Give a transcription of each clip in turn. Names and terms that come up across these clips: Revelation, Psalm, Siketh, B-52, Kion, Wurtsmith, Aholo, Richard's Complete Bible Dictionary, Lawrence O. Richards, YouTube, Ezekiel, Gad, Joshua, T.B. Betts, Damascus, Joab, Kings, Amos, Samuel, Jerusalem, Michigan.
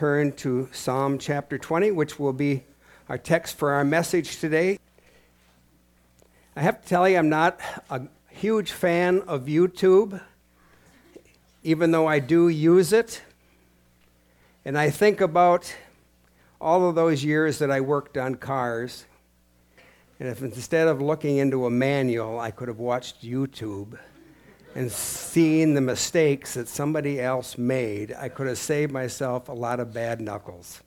turn to Psalm chapter 20, which will be our text for our message today. I have to tell you, I'm not a huge fan of YouTube, even though I do use it. And I think about all of those years that I worked on cars, and if instead of looking into a manual, I could have watched YouTube and seen the mistakes that somebody else made, I could have saved myself a lot of bad knuckles.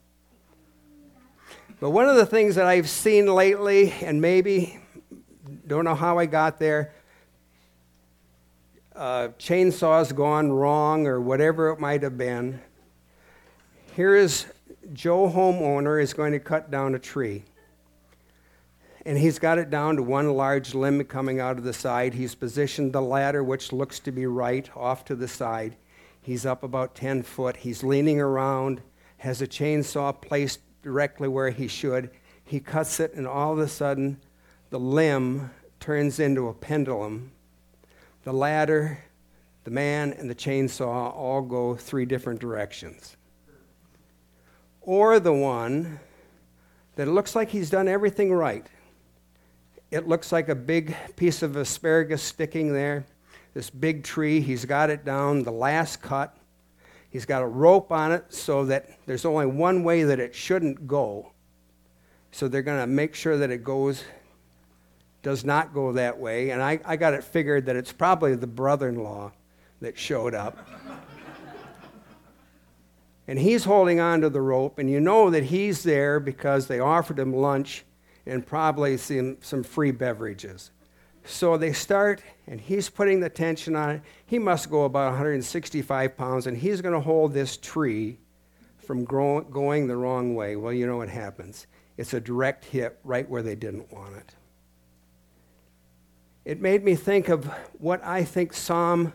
But one of the things that I've seen lately, and maybe, don't know how I got there, chainsaws gone wrong or whatever it might have been, here is Joe homeowner is going to cut down a tree. And he's got it down to one large limb coming out of the side. He's positioned the ladder, which looks to be right, off to the side. He's up about 10 foot. He's leaning around, has a chainsaw placed directly where he should. He cuts it, and all of a sudden, the limb turns into a pendulum. The ladder, the man, and the chainsaw all go three different directions. Or the one that it looks like he's done everything right. It looks like a big piece of asparagus sticking there, this big tree. He's got it down, the last cut. He's got a rope on it so that there's only one way that it shouldn't go. So they're going to make sure that it does not go that way. And I got it figured that it's probably the brother-in-law that showed up. And he's holding on to the rope, and you know that he's there because they offered him lunch and probably some free beverages. So they start, and he's putting the tension on it. He must go about 165 pounds, and he's going to hold this tree from going the wrong way. Well, you know what happens. It's a direct hit right where they didn't want it. It made me think of what I think Psalm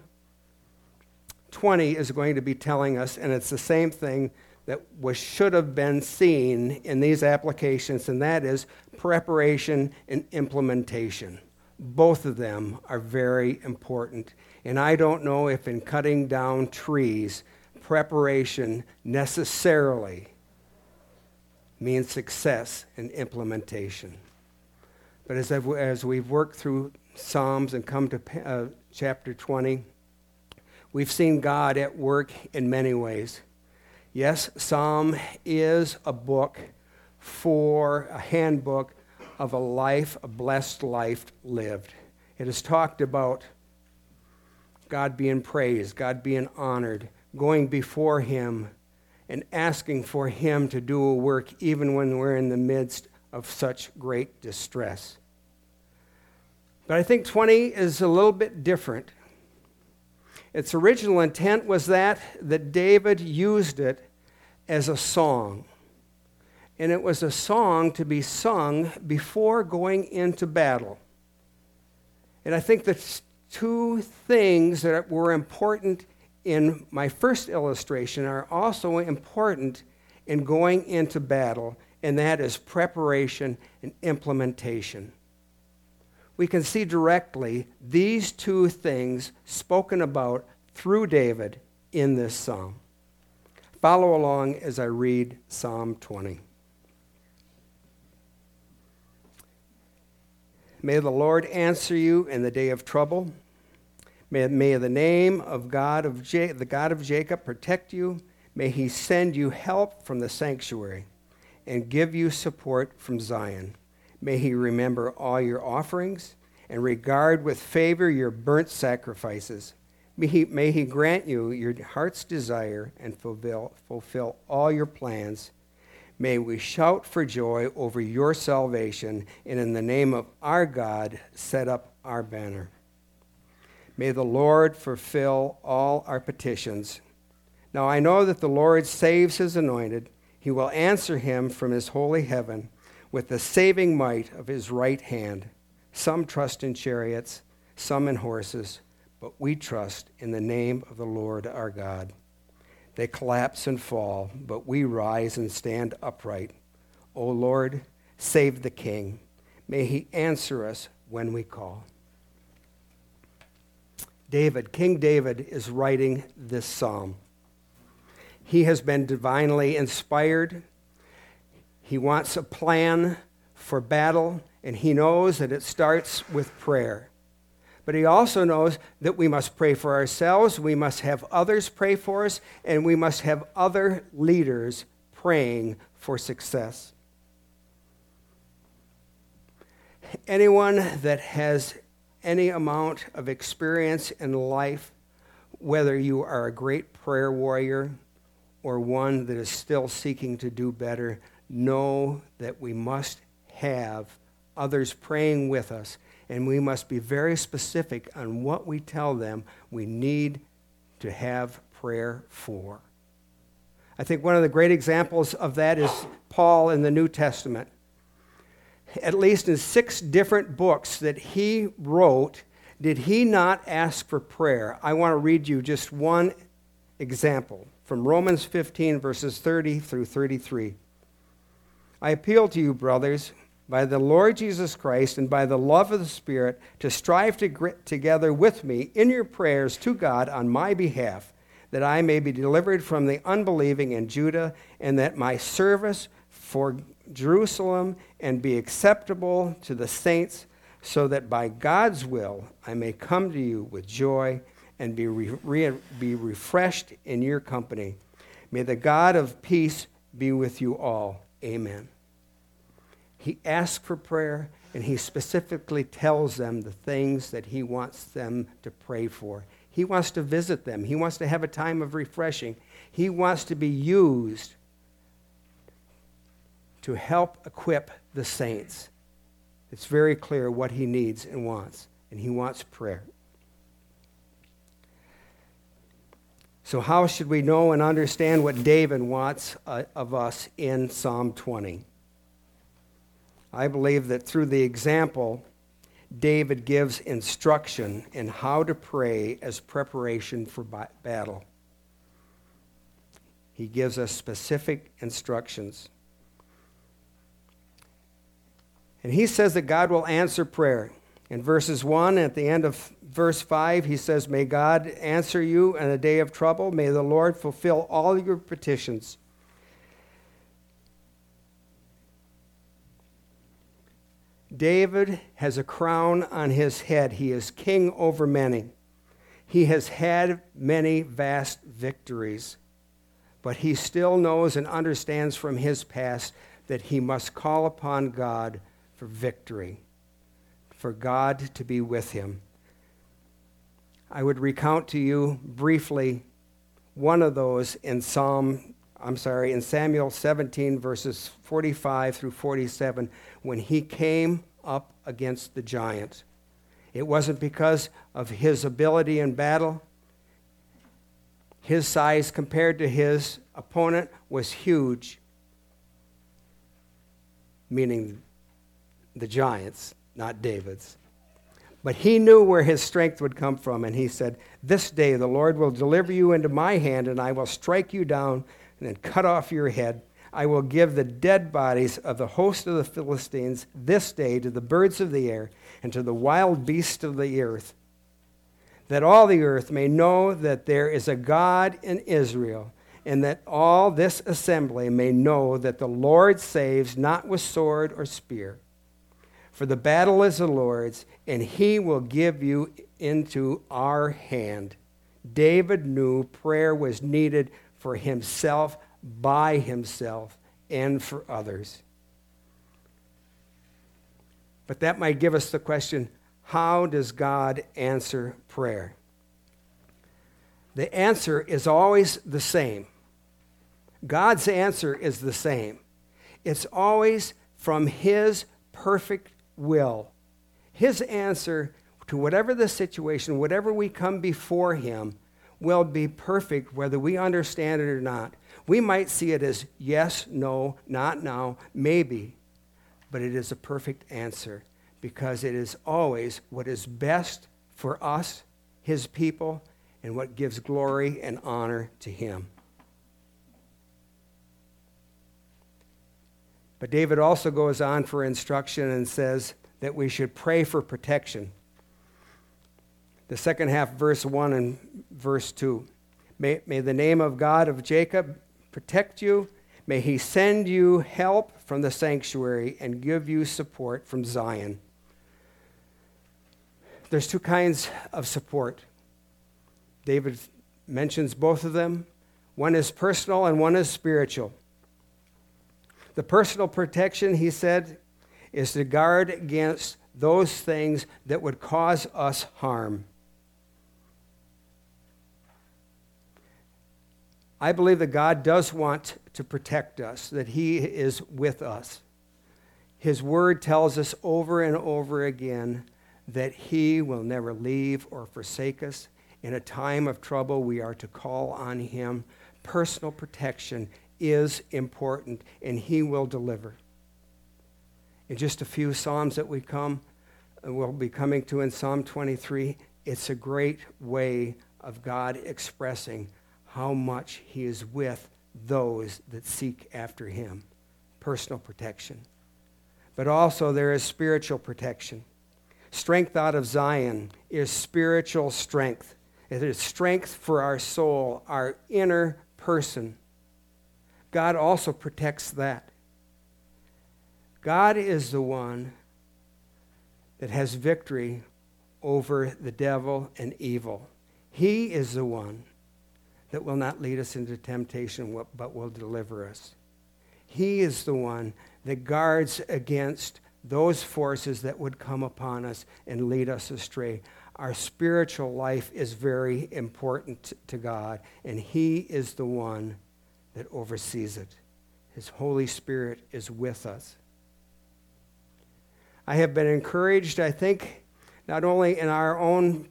20 is going to be telling us, and it's the same thing that should have been seen in these applications, and that is preparation and implementation. Both of them are very important, and I don't know if in cutting down trees, preparation necessarily means success in implementation. But as we've worked through Psalms and come to chapter 20, we've seen God at work in many ways. Yes, Psalm is a book a handbook of a blessed life lived. It has talked about God being praised, God being honored, going before Him and asking for Him to do a work even when we're in the midst of such great distress. But I think 20 is a little bit different. Its original intent was that David used it as a song. And it was a song to be sung before going into battle. And I think the two things that were important in my first illustration are also important in going into battle, and that is preparation and implementation. We can see directly these two things spoken about through David in this psalm. Follow along as I read Psalm 20. May the Lord answer you in the day of trouble. May the name of the God of Jacob protect you. May He send you help from the sanctuary and give you support from Zion. May He remember all your offerings and regard with favor your burnt sacrifices. May He grant you your heart's desire and fulfill all your plans. May we shout for joy over your salvation, and in the name of our God, set up our banner. May the Lord fulfill all our petitions. Now I know that the Lord saves His anointed. He will answer him from His holy heaven with the saving might of His right hand. Some trust in chariots, some in horses, but we trust in the name of the Lord our God. They collapse and fall, but we rise and stand upright. O Lord, save the King. May He answer us when we call. King David, is writing this psalm. He has been divinely inspired. He wants a plan for battle, and he knows that it starts with prayer. But he also knows that we must pray for ourselves, we must have others pray for us, and we must have other leaders praying for success. Anyone that has any amount of experience in life, whether you are a great prayer warrior or one that is still seeking to do better, know that we must have others praying with us, and we must be very specific on what we tell them we need to have prayer for. I think one of the great examples of that is Paul in the New Testament. At least in 6 different books that he wrote, did he not ask for prayer? I want to read you just one example from Romans 15, verses 30 through 33. I appeal to you, brothers, by the Lord Jesus Christ and by the love of the Spirit, to strive together with me in your prayers to God on my behalf, that I may be delivered from the unbelieving in Judah, and that my service for Jerusalem and be acceptable to the saints, so that by God's will I may come to you with joy and be refreshed in your company. May the God of peace be with you all. Amen. He asks for prayer, and he specifically tells them the things that he wants them to pray for. He wants to visit them. He wants to have a time of refreshing. He wants to be used to help equip the saints. It's very clear what he needs and wants, and he wants prayer. So how should we know and understand what David wants of us in Psalm 20? I believe that through the example, David gives instruction in how to pray as preparation for battle. He gives us specific instructions. And he says that God will answer prayer. In verses 1, at the end of verse 5, he says, May God answer you in a day of trouble. May the Lord fulfill all your petitions. David has a crown on his head. He is king over many. He has had many vast victories, but he still knows and understands from his past that he must call upon God for victory, for God to be with him. I would recount to you briefly one of those in in Samuel 17, verses 45 through 47, when he came up against the giant. It wasn't because of his ability in battle. His size compared to his opponent was huge, meaning the giant's, not David's. But he knew where his strength would come from, and he said, This day the Lord will deliver you into my hand, and I will strike you down and then cut off your head. I will give the dead bodies of the host of the Philistines this day to the birds of the air and to the wild beasts of the earth, that all the earth may know that there is a God in Israel, and that all this assembly may know that the Lord saves not with sword or spear. For the battle is the Lord's, and he will give you into our hand. David knew prayer was needed for himself, by himself, and for others. But that might give us the question, how does God answer prayer? The answer is always the same. God's answer is the same. It's always from his perfect will. His answer to whatever the situation, whatever we come before him, will be perfect whether we understand it or not. We might see it as yes, no, not now, maybe, but it is a perfect answer because it is always what is best for us, his people, and what gives glory and honor to him. But David also goes on for instruction and says that we should pray for protection. The second half, verse 1 and verse 2. May the name of God of Jacob protect you. May he send you help from the sanctuary and give you support from Zion. There's two kinds of support. David mentions both of them. One is personal and one is spiritual. The personal protection, he said, is to guard against those things that would cause us harm. I believe that God does want to protect us, that he is with us. His word tells us over and over again that he will never leave or forsake us. In a time of trouble, we are to call on him. Personal protection is important, and he will deliver. In just a few Psalms that we'll be coming to in Psalm 23, it's a great way of God expressing how much he is with those that seek after him. Personal protection. But also there is spiritual protection. Strength out of Zion is spiritual strength. It is strength for our soul, our inner person. God also protects that. God is the one that has victory over the devil and evil. He is the one that will not lead us into temptation, but will deliver us. He is the one that guards against those forces that would come upon us and lead us astray. Our spiritual life is very important to God, and he is the one that oversees it. His Holy Spirit is with us. I have been encouraged, I think, not only in our own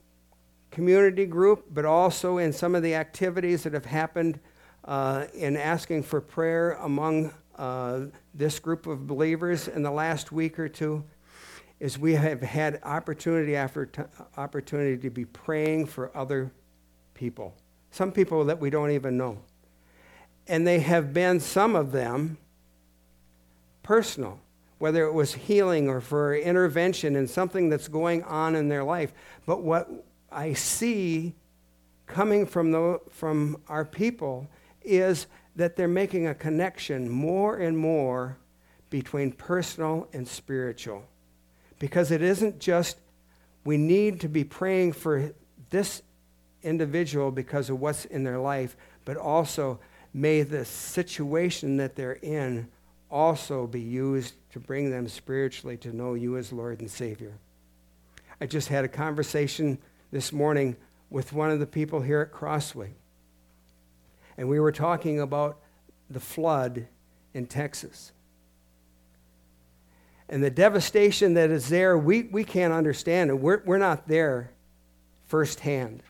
community group, but also in some of the activities that have happened in asking for prayer among this group of believers in the last week or two, is we have had opportunity after opportunity to be praying for other people, some people that we don't even know. And they have been, some of them, personal, whether it was healing or for intervention in something that's going on in their life. But what I see coming from our people is that they're making a connection more and more between personal and spiritual. Because it isn't just we need to be praying for this individual because of what's in their life, but also may the situation that they're in also be used to bring them spiritually to know you as Lord and Savior. I just had a conversation this morning with one of the people here at Crossway. And we were talking about the flood in Texas. And the devastation that is there, we can't understand it. We're not there firsthand.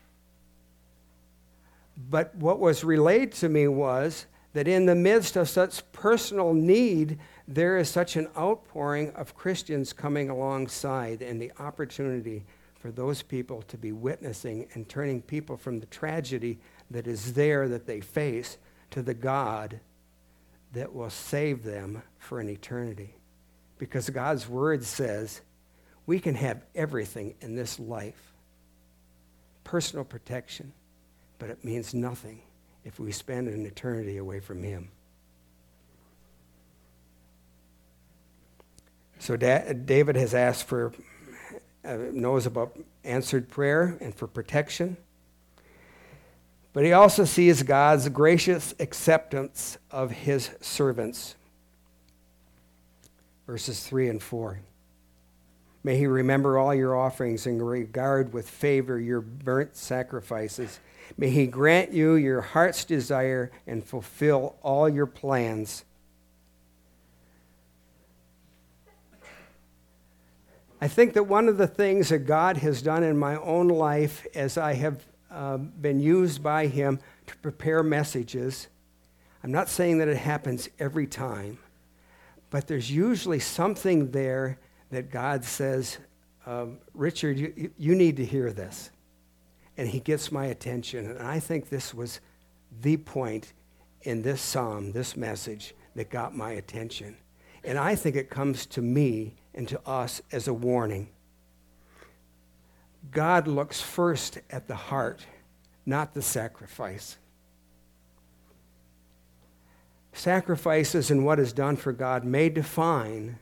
But what was relayed to me was that in the midst of such personal need, there is such an outpouring of Christians coming alongside, and the opportunity for those people to be witnessing and turning people from the tragedy that is there that they face to the God that will save them for an eternity. Because God's word says we can have everything in this life. Personal protection, but it means nothing if we spend an eternity away from him. So David has asked for, knows about answered prayer and for protection. But he also sees God's gracious acceptance of his servants. Verses 3 and 4. May he remember all your offerings and regard with favor your burnt sacrifices. May he grant you your heart's desire and fulfill all your plans. I think that one of the things that God has done in my own life as I have been used by him to prepare messages. I'm not saying that it happens every time, but there's usually something there that God says, Richard, you need to hear this. And he gets my attention. And I think this was the point in this psalm, this message, that got my attention. And I think it comes to me and to us as a warning. God looks first at the heart, not the sacrifice. Sacrifices and what is done for God may define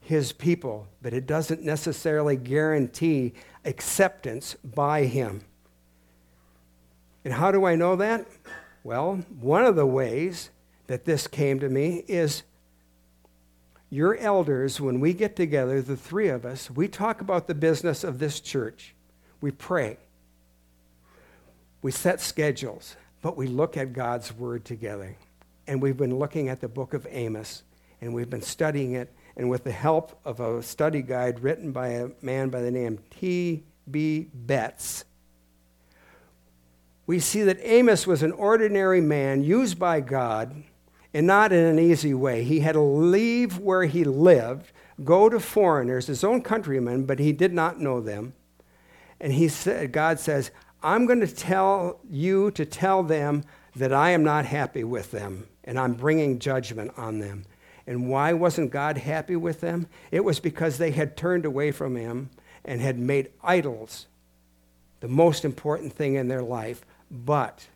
his people, but it doesn't necessarily guarantee acceptance by him. And how do I know that? Well, one of the ways that this came to me is your elders, when we get together, the three of us, we talk about the business of this church. We pray. We set schedules, but we look at God's word together. And we've been looking at the book of Amos, and we've been studying it, and with the help of a study guide written by a man by the name T.B. Betts, we see that Amos was an ordinary man used by God, and not in an easy way. He had to leave where he lived, go to foreigners, his own countrymen, but he did not know them. And he said, God says, I'm going to tell you to tell them that I am not happy with them, and I'm bringing judgment on them. And why wasn't God happy with them? It was because they had turned away from him and had made idols the most important thing in their life. But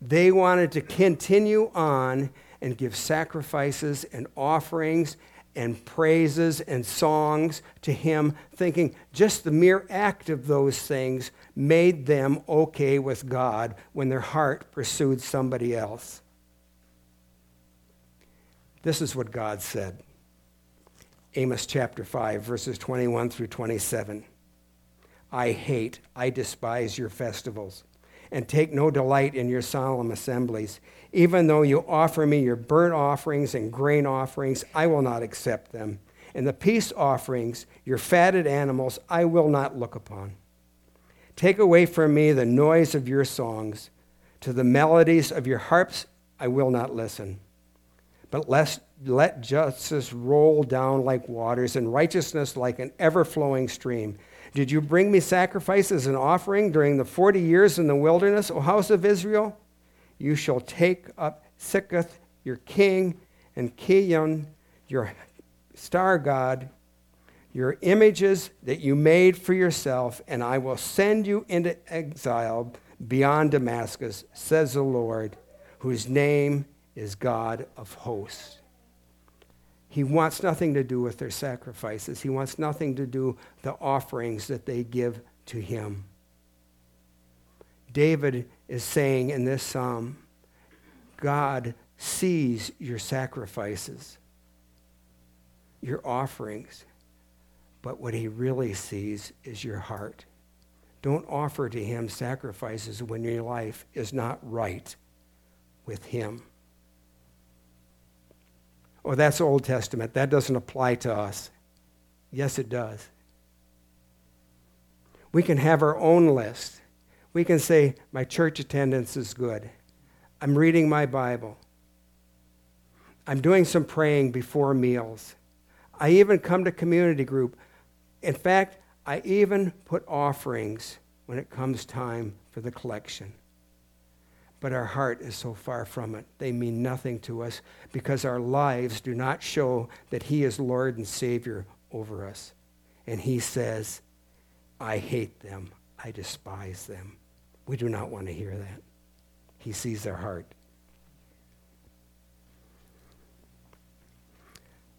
they wanted to continue on and give sacrifices and offerings and praises and songs to him, thinking just the mere act of those things made them okay with God when their heart pursued somebody else. This is what God said. Amos chapter 5, verses 21 through 27. I despise your festivals, and take no delight in your solemn assemblies. Even though you offer me your burnt offerings and grain offerings, I will not accept them. And the peace offerings, your fatted animals, I will not look upon. Take away from me the noise of your songs. To the melodies of your harps, I will not listen. But let justice roll down like waters, and righteousness like an ever-flowing stream. Did you bring me sacrifices and offering during the 40 years in the wilderness, O house of Israel? You shall take up Siketh, your king, and Kion, your star god, your images that you made for yourself, and I will send you into exile beyond Damascus, says the Lord, whose name is God of hosts. He wants nothing to do with their sacrifices. He wants nothing to do with the offerings that they give to him. David is saying in this psalm, God sees your sacrifices, your offerings, but what he really sees is your heart. Don't offer to him sacrifices when your life is not right with him. Oh, that's Old Testament. That doesn't apply to us. Yes, it does. We can have our own list. We can say, my church attendance is good. I'm reading my Bible. I'm doing some praying before meals. I even come to community group. In fact, I even put offerings when it comes time for the collection. But our heart is so far from it. They mean nothing to us because our lives do not show that he is Lord and Savior over us. And he says, I hate them. I despise them. We do not want to hear that. He sees their heart.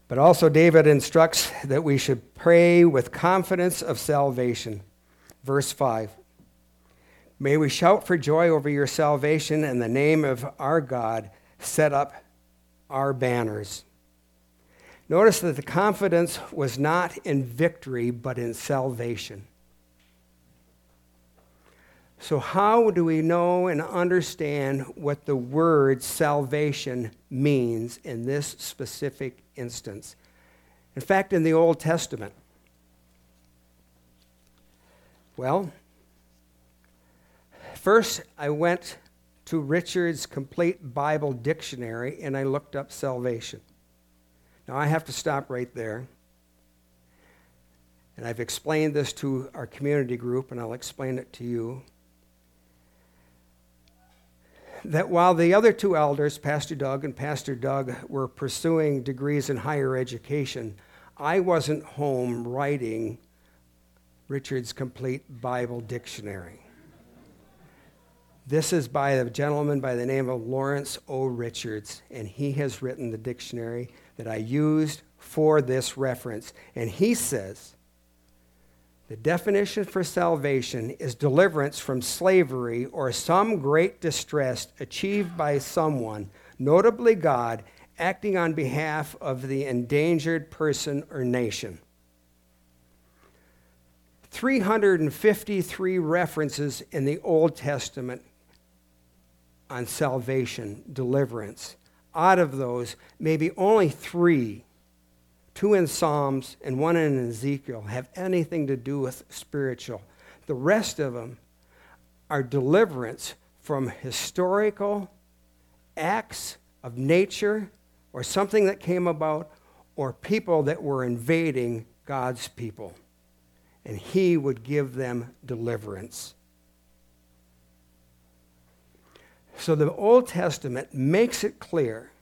But also David instructs that we should pray with confidence of salvation. Verse 5. May we shout for joy over your salvation, and the name of our God set up our banners. Notice that the confidence was not in victory, but in salvation. So how do we know and understand what the word salvation means in this specific instance? In fact, in the Old Testament, well, first, I went to Richard's Complete Bible Dictionary, and I looked up salvation. Now, I have to stop right there. And I've explained this to our community group, and I'll explain it to you. That while the other two elders, Pastor Doug and Pastor Doug, were pursuing degrees in higher education, I wasn't home writing Richard's Complete Bible Dictionary. This is by a gentleman by the name of Lawrence O. Richards, and he has written the dictionary that I used for this reference. And he says, the definition for salvation is deliverance from slavery or some great distress achieved by someone, notably God, acting on behalf of the endangered person or nation. 353 references in the Old Testament on salvation, deliverance. Out of those, maybe only three, two in Psalms and one in Ezekiel, have anything to do with spiritual. The rest of them are deliverance from historical acts of nature or something that came about or people that were invading God's people. And he would give them deliverance. So the Old Testament makes it clear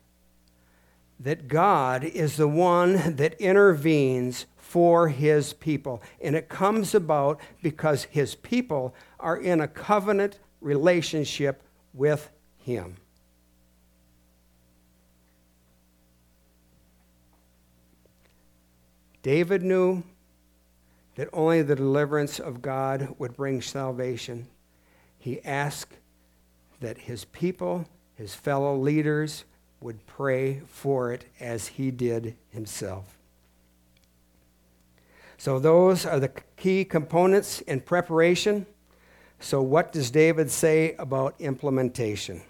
that God is the one that intervenes for his people. And it comes about because his people are in a covenant relationship with him. David knew that only the deliverance of God would bring salvation. He asked that his people, his fellow leaders, would pray for it as he did himself. So those are the key components in preparation. So what does David say about implementation?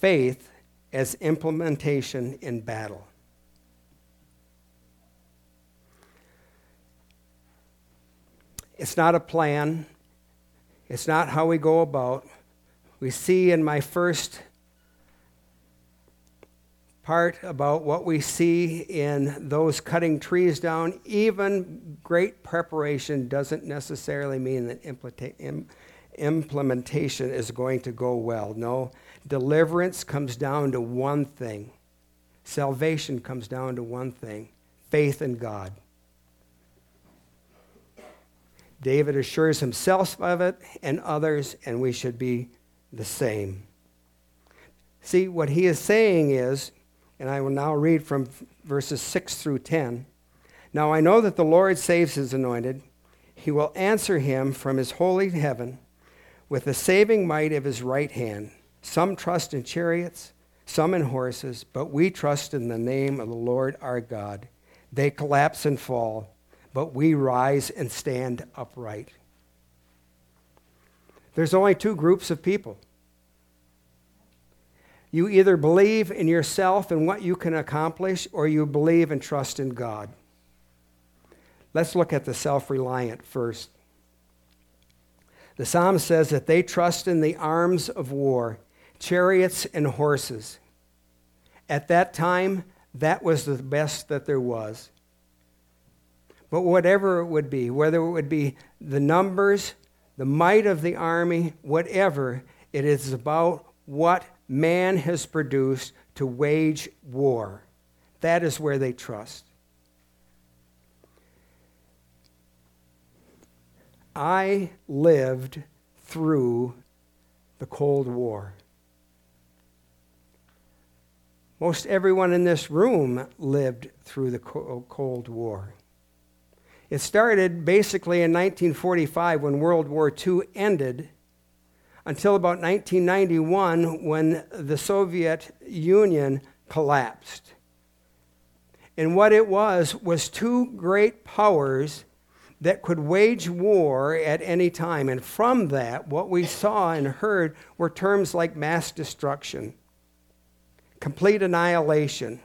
Faith as implementation in battle. It's not a plan. It's not how we go about. We see in my first part about what we see in those cutting trees down, even great preparation doesn't necessarily mean that implementation is going to go well. No, deliverance comes down to one thing. Salvation comes down to one thing, faith in God. David assures himself of it and others, and we should be the same. See, what he is saying is, and I will now read from verses 6 through 10, now I know that the Lord saves his anointed. He will answer him from his holy heaven with the saving might of his right hand. Some trust in chariots, some in horses, but we trust in the name of the Lord our God. They collapse and fall, but we rise and stand upright. There's only two groups of people. You either believe in yourself and what you can accomplish, or you believe and trust in God. Let's look at the self-reliant first. The Psalm says that they trust in the arms of war, chariots and horses. At that time, that was the best that there was. But whatever it would be, whether it would be the numbers, the might of the army, whatever, it is about what man has produced to wage war. That is where they trust. I lived through the Cold War. Most everyone in this room lived through the Cold War. It started basically in 1945 when World War II ended until about 1991 when the Soviet Union collapsed. And what it was two great powers that could wage war at any time. And from that, what we saw and heard were terms like mass destruction, complete annihilation,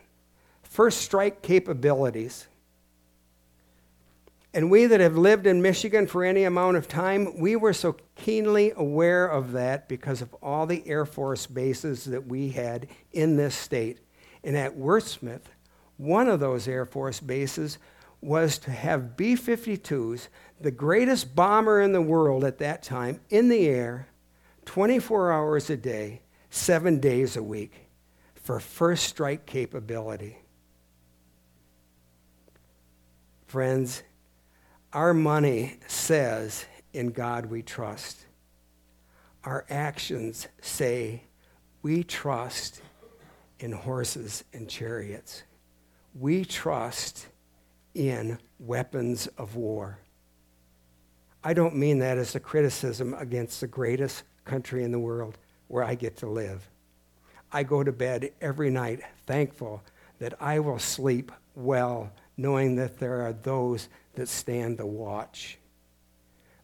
first strike capabilities. And we that have lived in Michigan for any amount of time, we were so keenly aware of that because of all the Air Force bases that we had in this state. And at Wurtsmith, one of those Air Force bases was to have B-52s, the greatest bomber in the world at that time, in the air, 24 hours a day, 7 days a week, for first strike capability. Friends, our money says, in God we trust. our actions say we trust in horses and chariots. We trust in weapons of war. I don't mean that as a criticism against the greatest country in the world where I get to live. I go to bed every night thankful that I will sleep well, knowing that there are those that stand the watch.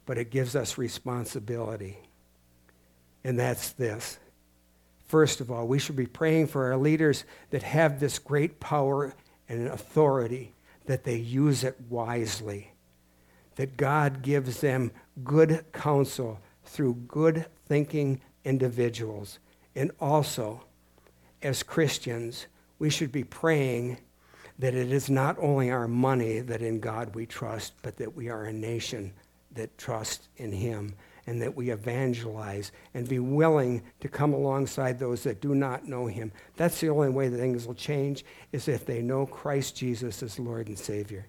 But it gives us responsibility, and that's this. First of all, we should be praying for our leaders that have this great power and authority, that they use it wisely, that God gives them good counsel through good thinking individuals. And also, as Christians, we should be praying that it is not only our money that in God we trust, but that we are a nation that trusts in Him, and that we evangelize and be willing to come alongside those that do not know Him. That's the only way that things will change, is if they know Christ Jesus as Lord and Savior.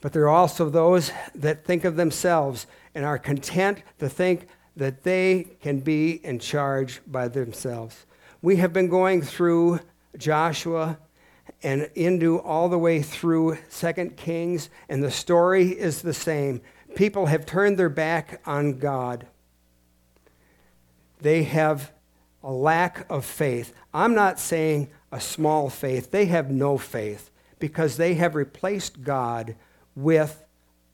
But there are also those that think of themselves and are content to think that they can be in charge by themselves. We have been going through Joshua and into all the way through 2 Kings, and the story is the same. People have turned their back on God. They have a lack of faith. I'm not saying a small faith. They have no faith because they have replaced God with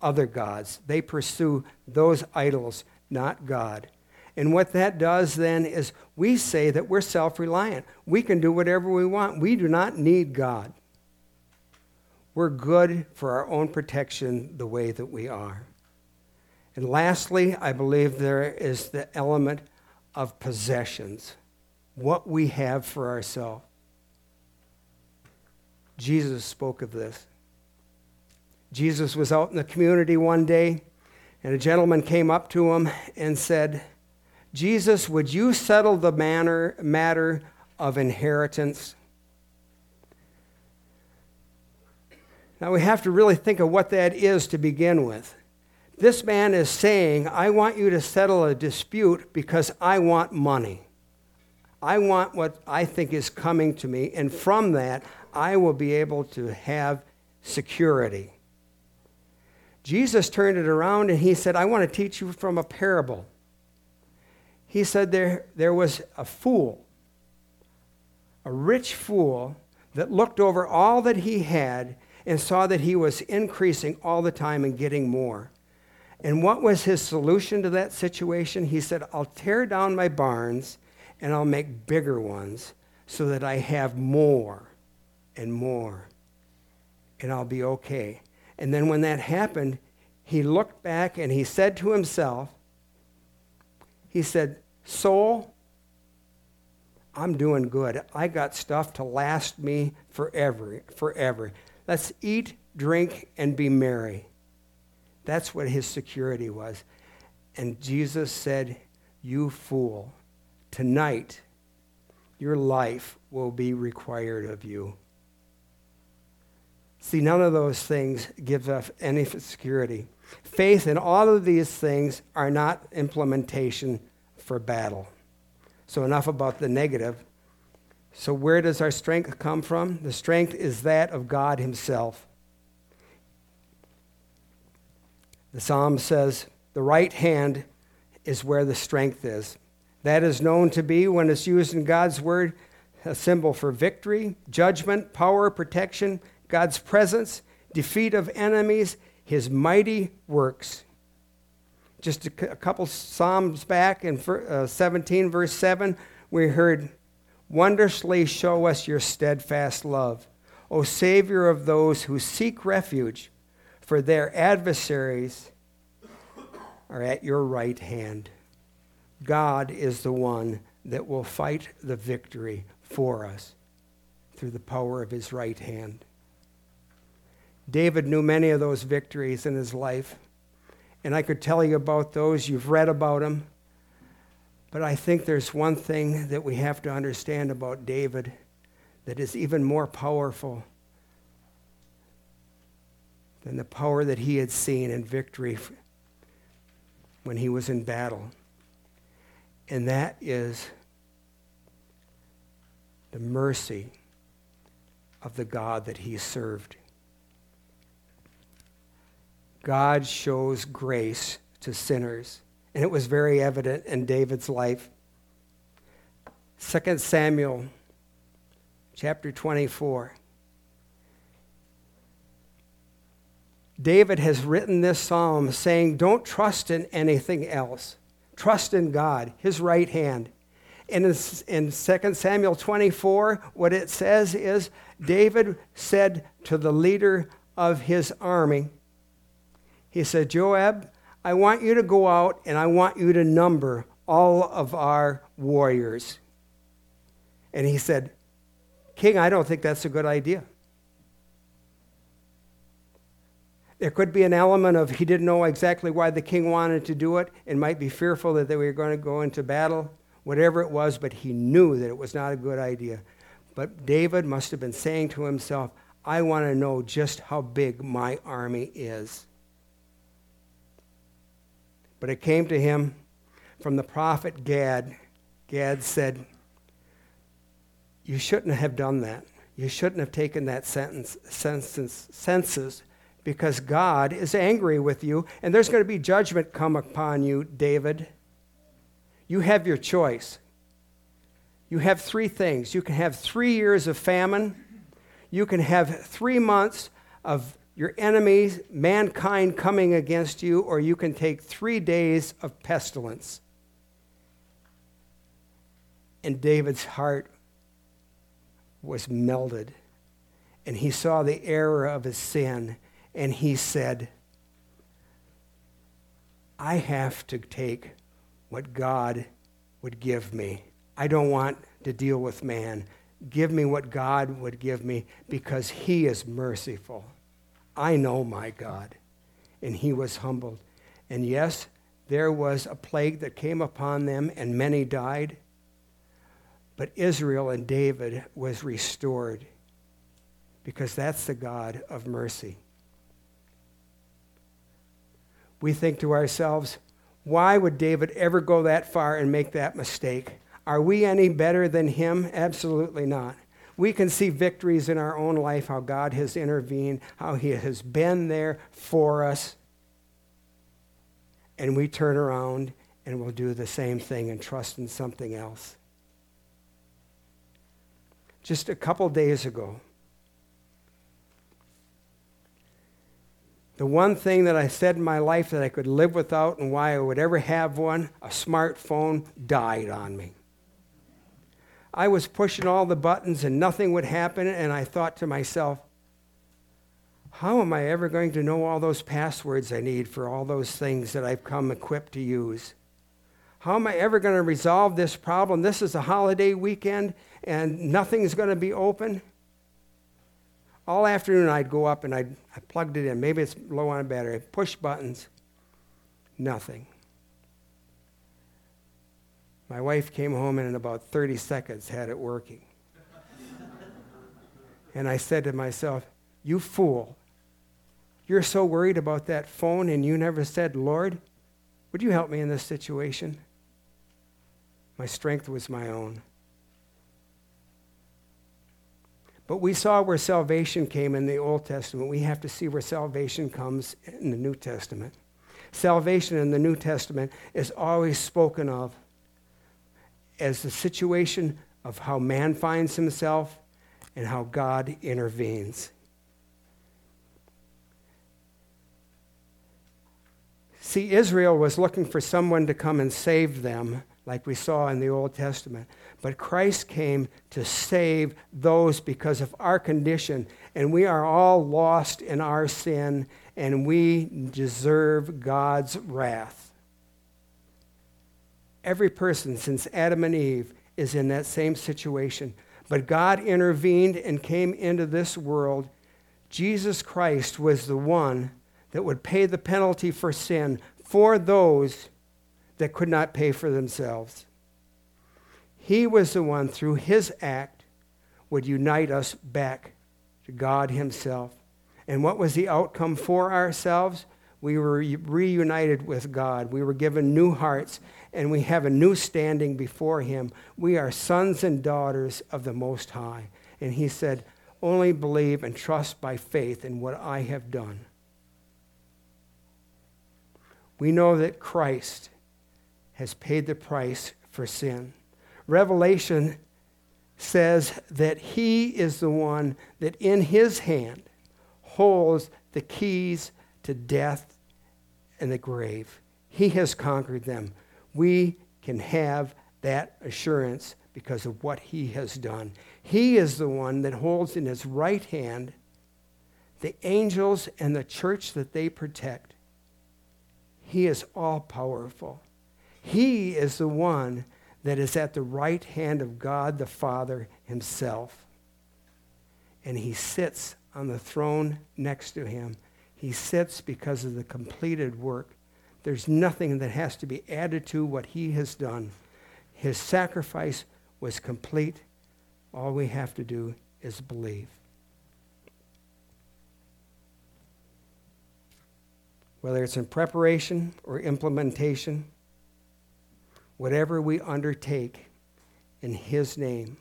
other gods. They pursue those idols, not God. And what that does then is we say that we're self-reliant. We can do whatever we want. We do not need God. We're good for our own protection the way that we are. And lastly, I believe there is the element of possessions, what we have for ourselves. Jesus spoke of this. Jesus was out in the community one day, and a gentleman came up to him and said, "Jesus, would you settle the matter of inheritance?" Now we have to really think of what that is to begin with. This man is saying, I want you to settle a dispute because I want money. I want what I think is coming to me, and from that, I will be able to have security. Jesus turned it around and he said, I want to teach you from a parable. He said there was a fool, a rich fool, that looked over all that he had and saw that he was increasing all the time and getting more. And what was his solution to that situation? He said, I'll tear down my barns and I'll make bigger ones so that I have more and more, and I'll be okay. And then when that happened, he looked back and he said to himself, he said, soul, I'm doing good. I got stuff to last me forever. Let's eat, drink, and be merry. That's what his security was. And Jesus said, you fool, tonight your life will be required of you. See, none of those things gives us any security. Faith and all of these things are not implementation for battle. So enough about the negative. So where does our strength come from? The strength is that of God Himself. The Psalm says, the right hand is where the strength is. That is known to be, when it's used in God's Word, a symbol for victory, judgment, power, protection, God's presence, defeat of enemies, His mighty works. Just a couple Psalms back in 17, verse 7, we heard, wondrously show us your steadfast love, O Savior of those who seek refuge, for their adversaries are at your right hand. God is the one that will fight the victory for us through the power of His right hand. David knew many of those victories in his life, and I could tell you about those. You've read about them, but I think there's one thing that we have to understand about David that is even more powerful than the power that he had seen in victory when he was in battle. And that is the mercy of the God that he served. God shows grace to sinners, and it was very evident in David's life. 2 Samuel chapter 24. David has written this psalm saying, don't trust in anything else. Trust in God, his right hand. And in 2 Samuel 24, what it says is, David said to the leader of his army, he said, Joab, I want you to go out and I want you to number all of our warriors. And he said, King, I don't think that's a good idea. There could be an element of he didn't know exactly why the king wanted to do it and might be fearful that they were going to go into battle, whatever it was, but he knew that it was not a good idea. But David must have been saying to himself, I want to know just how big my army is. But it came to him from the prophet Gad. Gad said, you shouldn't have done that. You shouldn't have taken that census, because God is angry with you, and there's going to be judgment come upon you, David. You have your choice. You have three things. You can have 3 years of famine. You can have 3 months of your enemies, mankind coming against you, or you can take 3 days of pestilence. And David's heart was melted, and he saw the error of his sin, and he said, I have to take what God would give me. I don't want to deal with man. Give me what God would give me, because he is merciful. I know my God. And he was humbled. And yes, there was a plague that came upon them and many died. But Israel and David was restored, because that's the God of mercy. We think to ourselves, why would David ever go that far and make that mistake? Are we any better than him? Absolutely not. We can see victories in our own life, how God has intervened, how he has been there for us. And we turn around and we'll do the same thing and trust in something else. Just a couple days ago, the one thing that I said in my life that I could live without and why I would ever have one, a smartphone, died on me. I was pushing all the buttons and nothing would happen, and I thought to myself, how am I ever going to know all those passwords I need for all those things that I've come equipped to use? How am I ever going to resolve this problem? This is a holiday weekend and nothing is going to be open. All afternoon, I'd go up and I plugged it in. Maybe it's low on battery. Push buttons. Nothing. My wife came home and in about 30 seconds had it working. And I said to myself, you fool. You're so worried about that phone and you never said, Lord, would you help me in this situation? My strength was my own. But we saw where salvation came in the Old Testament. We have to see where salvation comes in the New Testament. Salvation in the New Testament is always spoken of as the situation of how man finds himself and how God intervenes. See, Israel was looking for someone to come and save them, like we saw in the Old Testament. But Christ came to save those because of our condition. And we are all lost in our sin, and we deserve God's wrath. Every person since Adam and Eve is in that same situation. But God intervened and came into this world. Jesus Christ was the one that would pay the penalty for sin for those that could not pay for themselves. He was the one, through his act, would unite us back to God himself. And what was the outcome for ourselves? We were reunited with God. We were given new hearts, and we have a new standing before him. We are sons and daughters of the Most High. And he said, only believe and trust by faith in what I have done. We know that Christ has paid the price for sin. Revelation says that he is the one that in his hand holds the keys to death and the grave. He has conquered them. We can have that assurance because of what he has done. He is the one that holds in his right hand the angels and the church that they protect. He is all-powerful. He is the one that is at the right hand of God the Father himself. And he sits on the throne next to him. He sits because of the completed work. There's nothing that has to be added to what he has done. His sacrifice was complete. All we have to do is believe. Whether it's in preparation or implementation, whatever we undertake in his name,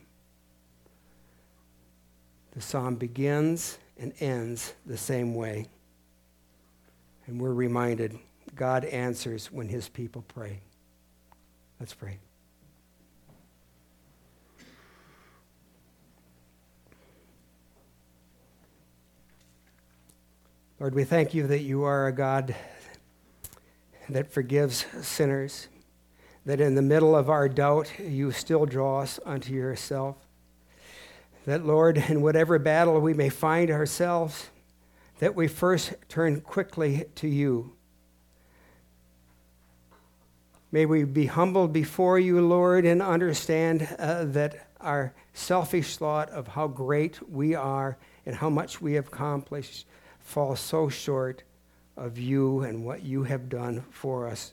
the psalm begins and ends the same way. And we're reminded God answers when his people pray. Let's pray. Lord, we thank you that you are a God that forgives sinners, that in the middle of our doubt, you still draw us unto yourself. That, Lord, in whatever battle we may find ourselves, that we first turn quickly to you. May we be humbled before you, Lord, and understand that our selfish thought of how great we are and how much we have accomplished falls so short of you and what you have done for us.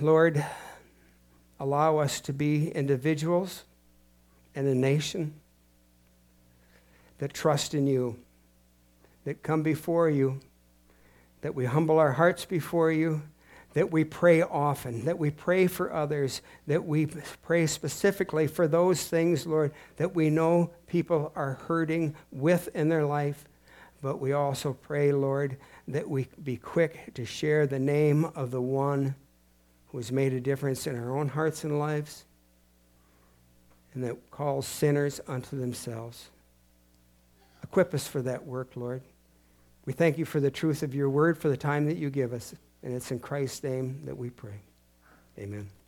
Lord, allow us to be individuals and a nation that trust in you, that come before you, that we humble our hearts before you, that we pray often, that we pray for others, that we pray specifically for those things, Lord, that we know people are hurting with in their life. But we also pray, Lord, that we be quick to share the name of the one who has made a difference in our own hearts and lives, and that calls sinners unto themselves. Equip us for that work, Lord. We thank you for the truth of your word, for the time that you give us. And it's in Christ's name that we pray. Amen.